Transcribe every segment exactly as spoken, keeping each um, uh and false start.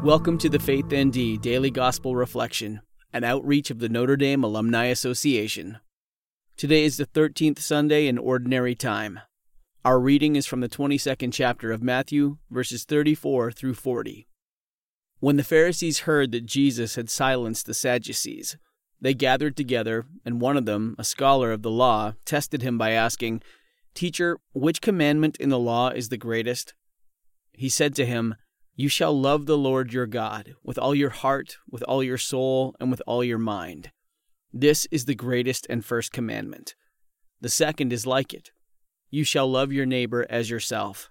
Welcome to the Faith N D Daily Gospel Reflection, an outreach of the Notre Dame Alumni Association. Today is the thirteenth Sunday in Ordinary Time. Our reading is from the twenty-second chapter of Matthew, verses thirty-four through forty. When the Pharisees heard that Jesus had silenced the Sadducees, they gathered together, and one of them, a scholar of the law, tested him by asking, "Teacher, which commandment in the law is the greatest?" He said to him, "You shall love the Lord your God with all your heart, with all your soul, and with all your mind. This is the greatest and first commandment. The second is like it. You shall love your neighbor as yourself.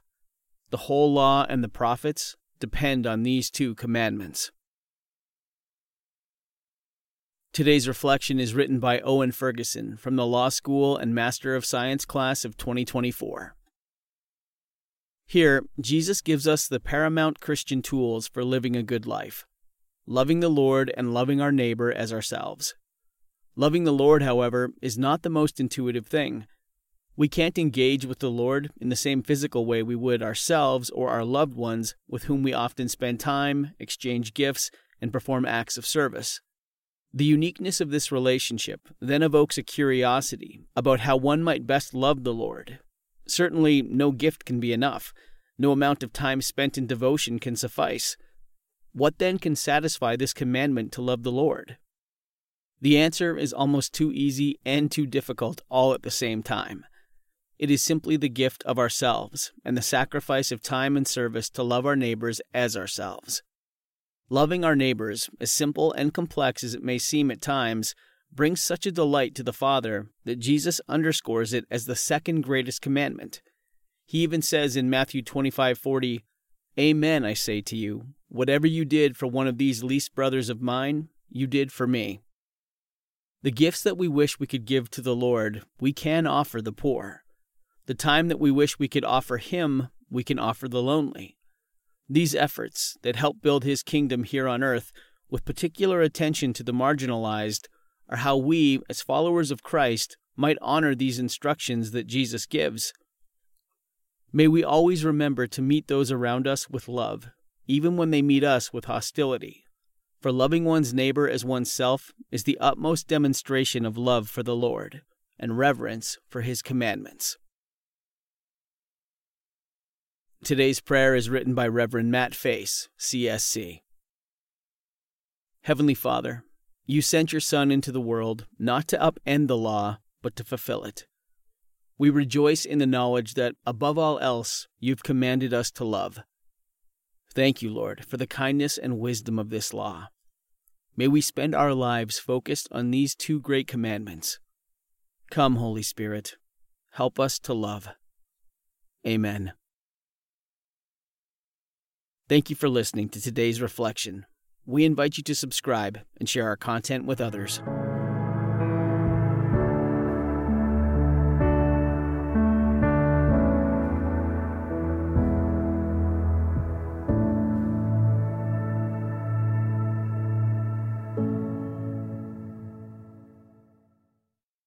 The whole law and the prophets depend on these two commandments." Today's reflection is written by Owen Ferguson from the Law School and Master of Science class of twenty twenty-four. Here, Jesus gives us the paramount Christian tools for living a good life: loving the Lord and loving our neighbor as ourselves. Loving the Lord, however, is not the most intuitive thing. We can't engage with the Lord in the same physical way we would ourselves or our loved ones, with whom we often spend time, exchange gifts, and perform acts of service. The uniqueness of this relationship then evokes a curiosity about how one might best love the Lord. Certainly, no gift can be enough. No amount of time spent in devotion can suffice. What then can satisfy this commandment to love the Lord? The answer is almost too easy and too difficult all at the same time. It is simply the gift of ourselves and the sacrifice of time and service to love our neighbors as ourselves. Loving our neighbors, as simple and complex as it may seem at times, brings such a delight to the Father that Jesus underscores it as the second greatest commandment. He even says in Matthew twenty-five forty, "Amen, I say to you, whatever you did for one of these least brothers of mine, you did for me." The gifts that we wish we could give to the Lord, we can offer the poor. The time that we wish we could offer Him, we can offer the lonely. These efforts that help build His kingdom here on earth, with particular attention to the marginalized, or how we, as followers of Christ, might honor these instructions that Jesus gives. May we always remember to meet those around us with love, even when they meet us with hostility. For loving one's neighbor as oneself is the utmost demonstration of love for the Lord and reverence for His commandments. Today's prayer is written by Reverend Matt Face, C S C. Heavenly Father, You sent your Son into the world not to upend the law, but to fulfill it. We rejoice in the knowledge that, above all else, you've commanded us to love. Thank you, Lord, for the kindness and wisdom of this law. May we spend our lives focused on these two great commandments. Come, Holy Spirit, help us to love. Amen. Thank you for listening to today's reflection. We invite you to subscribe and share our content with others.